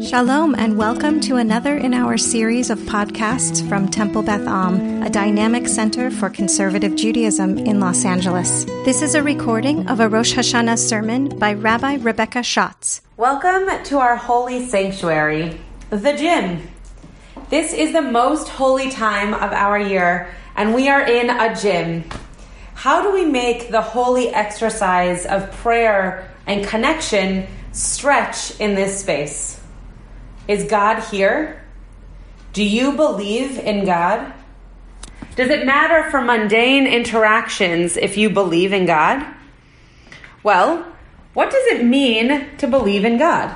Shalom and welcome to another in our series of podcasts from Temple Beth Am, a dynamic center for conservative Judaism in Los Angeles. This is a recording of a Rosh Hashanah sermon by Rabbi Rebecca Schatz. Welcome to our holy sanctuary, the gym. This is the most holy time of our year, and we are in a gym. How do we make the holy exercise of prayer and connection stretch in this space? Is God here? Do you believe in God? Does it matter for mundane interactions if you believe in God? Well, what does it mean to believe in God?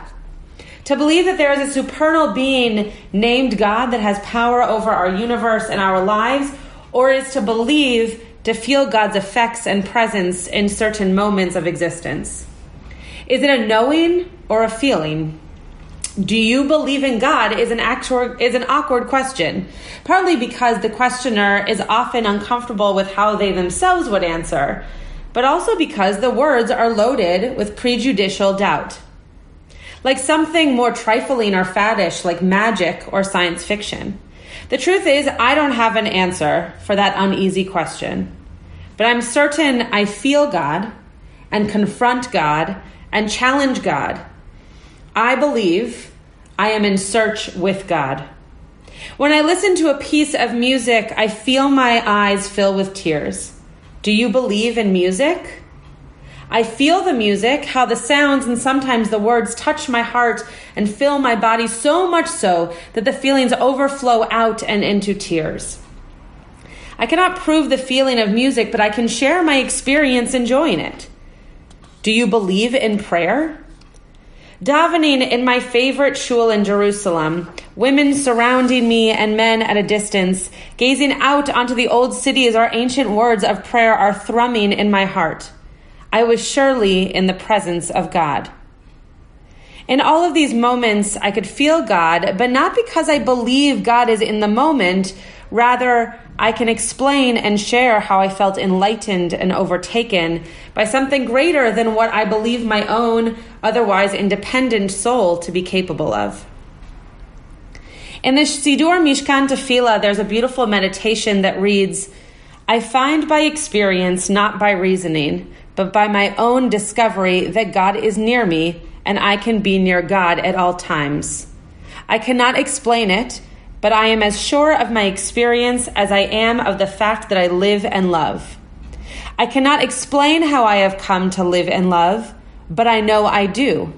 To believe that there is a supernal being named God that has power over our universe and our lives, or is to believe to feel God's effects and presence in certain moments of existence? Is it a knowing or a feeling? Do you believe in God is an awkward question, partly because the questioner is often uncomfortable with how they themselves would answer, but also because the words are loaded with prejudicial doubt, like something more trifling or faddish like magic or science fiction. The truth is, I don't have an answer for that uneasy question, but I'm certain I feel God and confront God and challenge God. I believe I am in search with God. When I listen to a piece of music, I feel my eyes fill with tears. Do you believe in music? I feel the music, how the sounds and sometimes the words touch my heart and fill my body so much so that the feelings overflow out and into tears. I cannot prove the feeling of music, but I can share my experience enjoying it. Do you believe in prayer? Davening in my favorite shul in Jerusalem, women surrounding me and men at a distance, gazing out onto the old city as our ancient words of prayer are thrumming in my heart. I was surely in the presence of God. In all of these moments, I could feel God, but not because I believe God is in the moment. Rather, I can explain and share how I felt enlightened and overtaken by something greater than what I believe my own, otherwise independent soul to be capable of. In the Sidur Mishkan Tefillah, there's a beautiful meditation that reads, I find by experience, not by reasoning, but by my own discovery that God is near me and I can be near God at all times. I cannot explain it, but I am as sure of my experience as I am of the fact that I live and love. I cannot explain how I have come to live and love, but I know I do.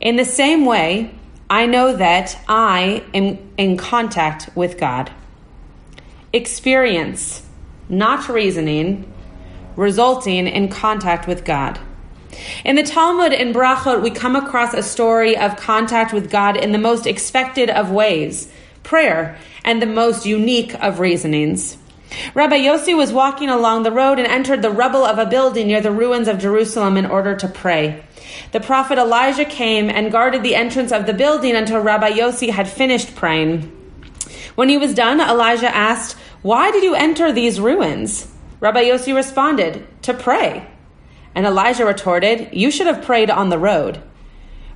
In the same way, I know that I am in contact with God. Experience, not reasoning, resulting in contact with God. In the Talmud in Brachot, we come across a story of contact with God in the most expected of ways, prayer, and the most unique of reasonings. Rabbi Yossi was walking along the road and entered the rubble of a building near the ruins of Jerusalem in order to pray. The prophet Elijah came and guarded the entrance of the building until Rabbi Yossi had finished praying. When he was done, Elijah asked, "Why did you enter these ruins?" Rabbi Yossi responded, "To pray." And Elijah retorted, "You should have prayed on the road."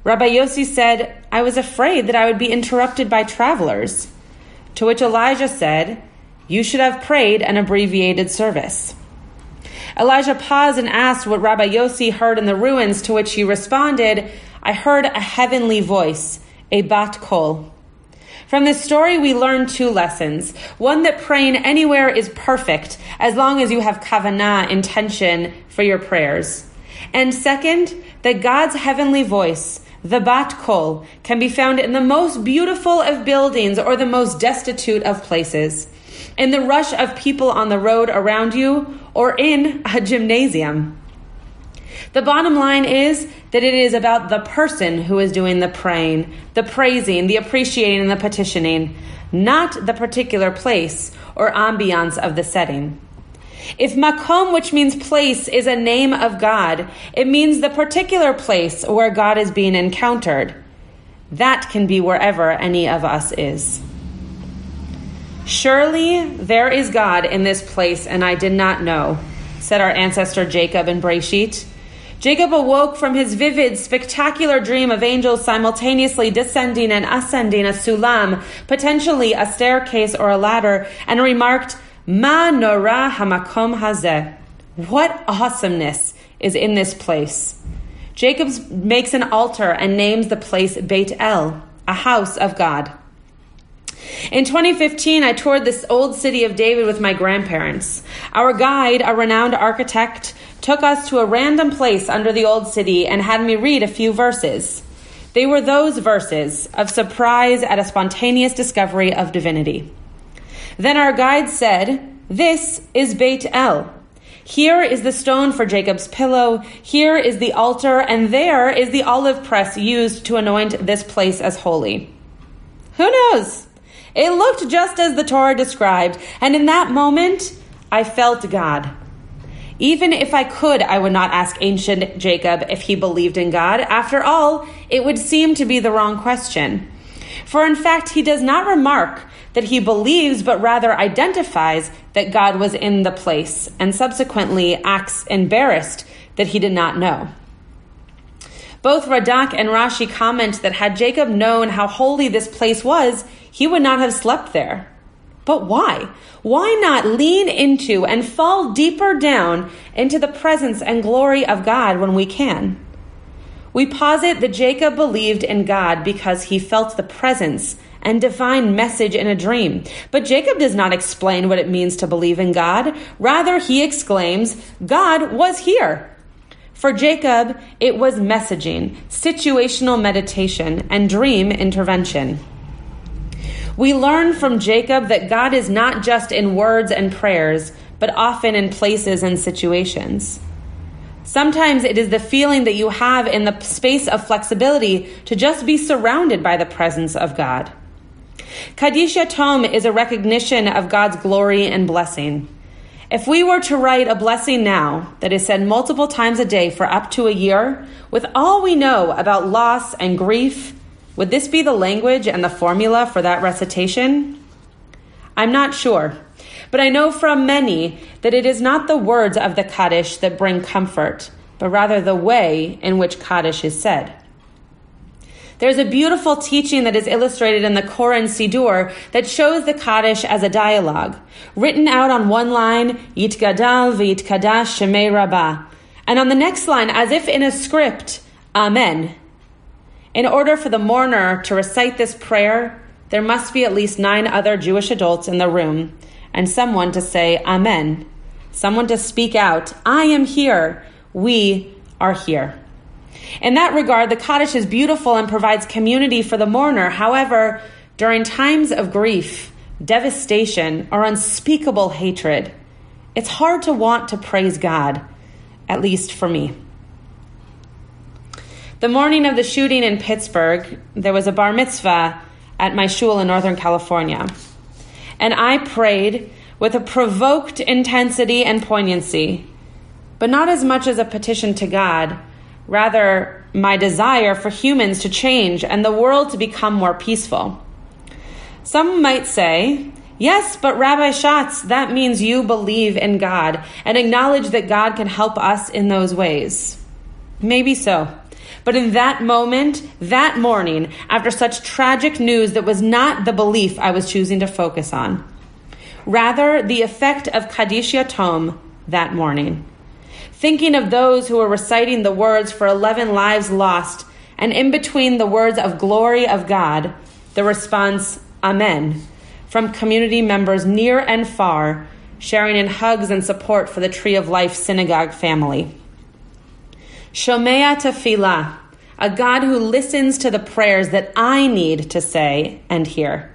Rabbi Yossi said, "I was afraid that I would be interrupted by travelers." To which Elijah said, "You should have prayed an abbreviated service." Elijah paused and asked what Rabbi Yossi heard in the ruins, to which he responded, "I heard a heavenly voice, a bat kol." From this story, we learn two lessons. One, that praying anywhere is perfect as long as you have kavanah, intention, for your prayers. And second, that God's heavenly voice, the bat kol, can be found in the most beautiful of buildings or the most destitute of places, in the rush of people on the road around you, or in a gymnasium. The bottom line is that it is about the person who is doing the praying, the praising, the appreciating, and the petitioning, not the particular place or ambiance of the setting. If makom, which means place, is a name of God, it means the particular place where God is being encountered. That can be wherever any of us is. Surely there is God in this place, and I did not know, said our ancestor Jacob in Braysheet. Jacob awoke from his vivid, spectacular dream of angels simultaneously descending and ascending a sulam, potentially a staircase or a ladder, and remarked, Ma Nora Hamakom Haze. What awesomeness is in this place. Jacob makes an altar and names the place Beit El, a house of God. In 2015, I toured this old city of David with my grandparents. Our guide, a renowned architect, took us to a random place under the old city and had me read a few verses. They were those verses of surprise at a spontaneous discovery of divinity. Then our guide said, "This is Beit El. Here is the stone for Jacob's pillow, here is the altar, and there is the olive press used to anoint this place as holy." Who knows? It looked just as the Torah described, and in that moment, I felt God. Even if I could, I would not ask ancient Jacob if he believed in God. After all, it would seem to be the wrong question. For in fact, he does not remark that he believes, but rather identifies that God was in the place, and subsequently acts embarrassed that he did not know. Both Radak and Rashi comment that had Jacob known how holy this place was, he would not have slept there. But why? Why not lean into and fall deeper down into the presence and glory of God when we can? We posit that Jacob believed in God because he felt the presence and divine message in a dream. But Jacob does not explain what it means to believe in God. Rather, he exclaims, "God was here." For Jacob, it was messaging, situational meditation, and dream intervention. We learn from Jacob that God is not just in words and prayers, but often in places and situations. Sometimes it is the feeling that you have in the space of flexibility to just be surrounded by the presence of God. Kaddish Yatom is a recognition of God's glory and blessing. If we were to write a blessing now that is said multiple times a day for up to a year, with all we know about loss and grief, would this be the language and the formula for that recitation? I'm not sure, but I know from many that it is not the words of the Kaddish that bring comfort, but rather the way in which Kaddish is said. There's a beautiful teaching that is illustrated in the Koren Sidur that shows the Kaddish as a dialogue, written out on one line, "Yit gadal v'yit kadash shemei rabbah," and on the next line, as if in a script, "Amen." In order for the mourner to recite this prayer, there must be at least 9 other Jewish adults in the room, and someone to say, "Amen," someone to speak out, "I am here, we are here." In that regard, the Kaddish is beautiful and provides community for the mourner. However, during times of grief, devastation, or unspeakable hatred, it's hard to want to praise God, at least for me. The morning of the shooting in Pittsburgh, there was a bar mitzvah at my shul in Northern California. And I prayed with a provoked intensity and poignancy, but not as much as a petition to God, rather, my desire for humans to change and the world to become more peaceful. Some might say, "Yes, but Rabbi Schatz, that means you believe in God and acknowledge that God can help us in those ways." Maybe so. But in that moment, that morning, after such tragic news, that was not the belief I was choosing to focus on. Rather, the effect of Kaddish Yatom that morning. Thinking of those who were reciting the words for 11 lives lost, and in between the words of glory of God, the response, "Amen," from community members near and far, sharing in hugs and support for the Tree of Life Synagogue family. Shomea Tefillah, a God who listens to the prayers that I need to say and hear.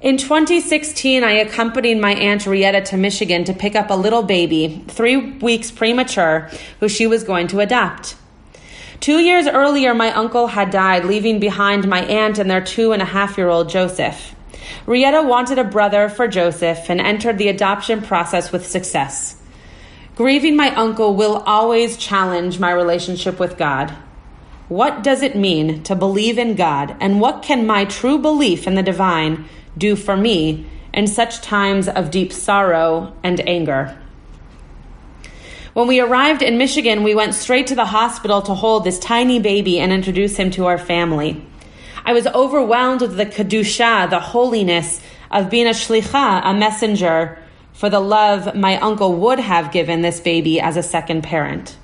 In 2016, I accompanied my Aunt Rietta to Michigan to pick up a little baby, 3 weeks premature, who she was going to adopt. 2 years earlier, my uncle had died, leaving behind my aunt and their 2.5-year-old Joseph. Rietta wanted a brother for Joseph and entered the adoption process with success. Grieving my uncle will always challenge my relationship with God. What does it mean to believe in God, and what can my true belief in the divine do for me in such times of deep sorrow and anger? When we arrived in Michigan, we went straight to the hospital to hold this tiny baby and introduce him to our family. I was overwhelmed with the kedushah, the holiness of being a shlicha, a messenger, for the love my uncle would have given this baby as a second parent.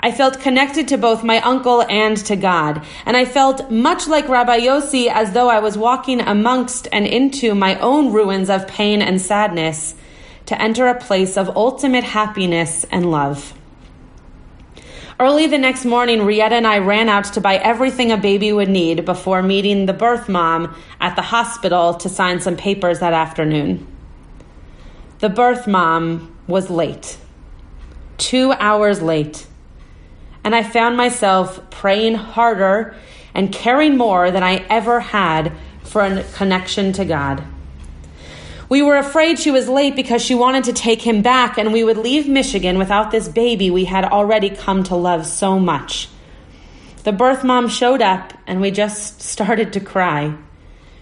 I felt connected to both my uncle and to God, and I felt much like Rabbi Yossi, as though I was walking amongst and into my own ruins of pain and sadness to enter a place of ultimate happiness and love. Early the next morning, Rieta and I ran out to buy everything a baby would need before meeting the birth mom at the hospital to sign some papers that afternoon. The birth mom was late, 2 hours late, and I found myself praying harder and caring more than I ever had for a connection to God. We were afraid she was late because she wanted to take him back and we would leave Michigan without this baby we had already come to love so much. The birth mom showed up and we just started to cry.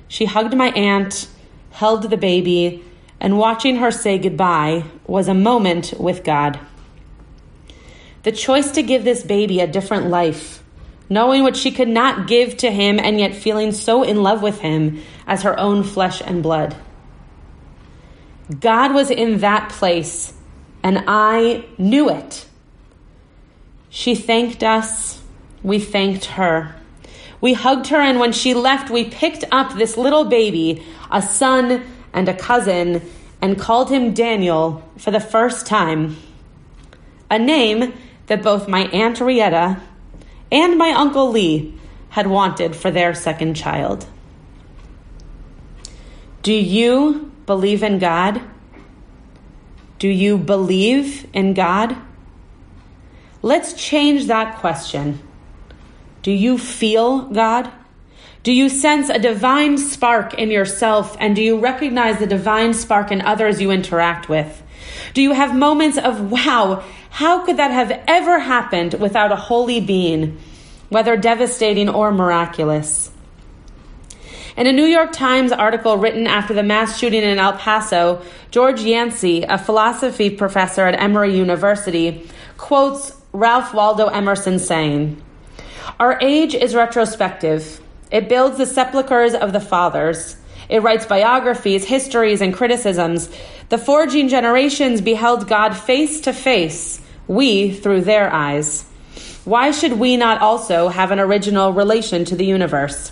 She hugged my aunt, held the baby, and watching her say goodbye was a moment with God. The choice to give this baby a different life, knowing what she could not give to him and yet feeling so in love with him as her own flesh and blood. God was in that place, and I knew it. She thanked us. We thanked her. We hugged her, and when she left, we picked up this little baby, a son and a cousin, and called him Daniel for the first time, a name that both my Aunt Rieta and my Uncle Lee had wanted for their second child. Do you believe in God? Do you believe in God? Let's change that question. Do you feel God? Do you sense a divine spark in yourself, and do you recognize the divine spark in others you interact with? Do you have moments of, wow, how could that have ever happened without a holy being, whether devastating or miraculous? In a New York Times article written after the mass shooting in El Paso, George Yancey, a philosophy professor at Emory University, quotes Ralph Waldo Emerson saying, "Our age is retrospective. It builds the sepulchers of the fathers. It writes biographies, histories, and criticisms. The forging generations beheld God face to face, we through their eyes. Why should we not also have an original relation to the universe?"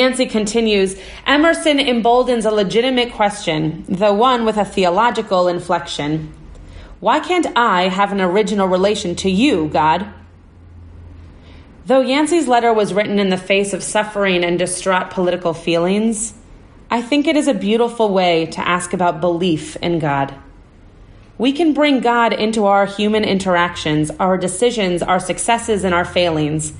Yancey continues, "Emerson emboldens a legitimate question, though one with a theological inflection. Why can't I have an original relation to you, God?" Though Yancey's letter was written in the face of suffering and distraught political feelings, I think it is a beautiful way to ask about belief in God. We can bring God into our human interactions, our decisions, our successes, and our failings.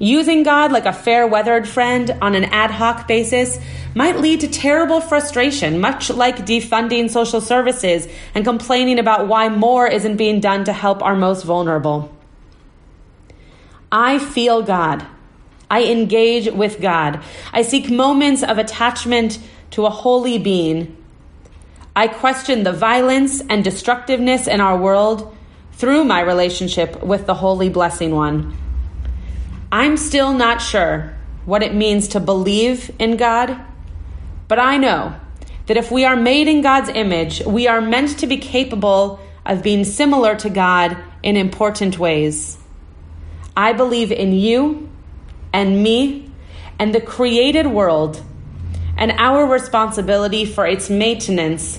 Using God like a fair-weathered friend on an ad hoc basis might lead to terrible frustration, much like defunding social services and complaining about why more isn't being done to help our most vulnerable. I feel God. I engage with God. I seek moments of attachment to a holy being. I question the violence and destructiveness in our world through my relationship with the Holy Blessing One. I'm still not sure what it means to believe in God, but I know that if we are made in God's image, we are meant to be capable of being similar to God in important ways. I believe in you and me and the created world and our responsibility for its maintenance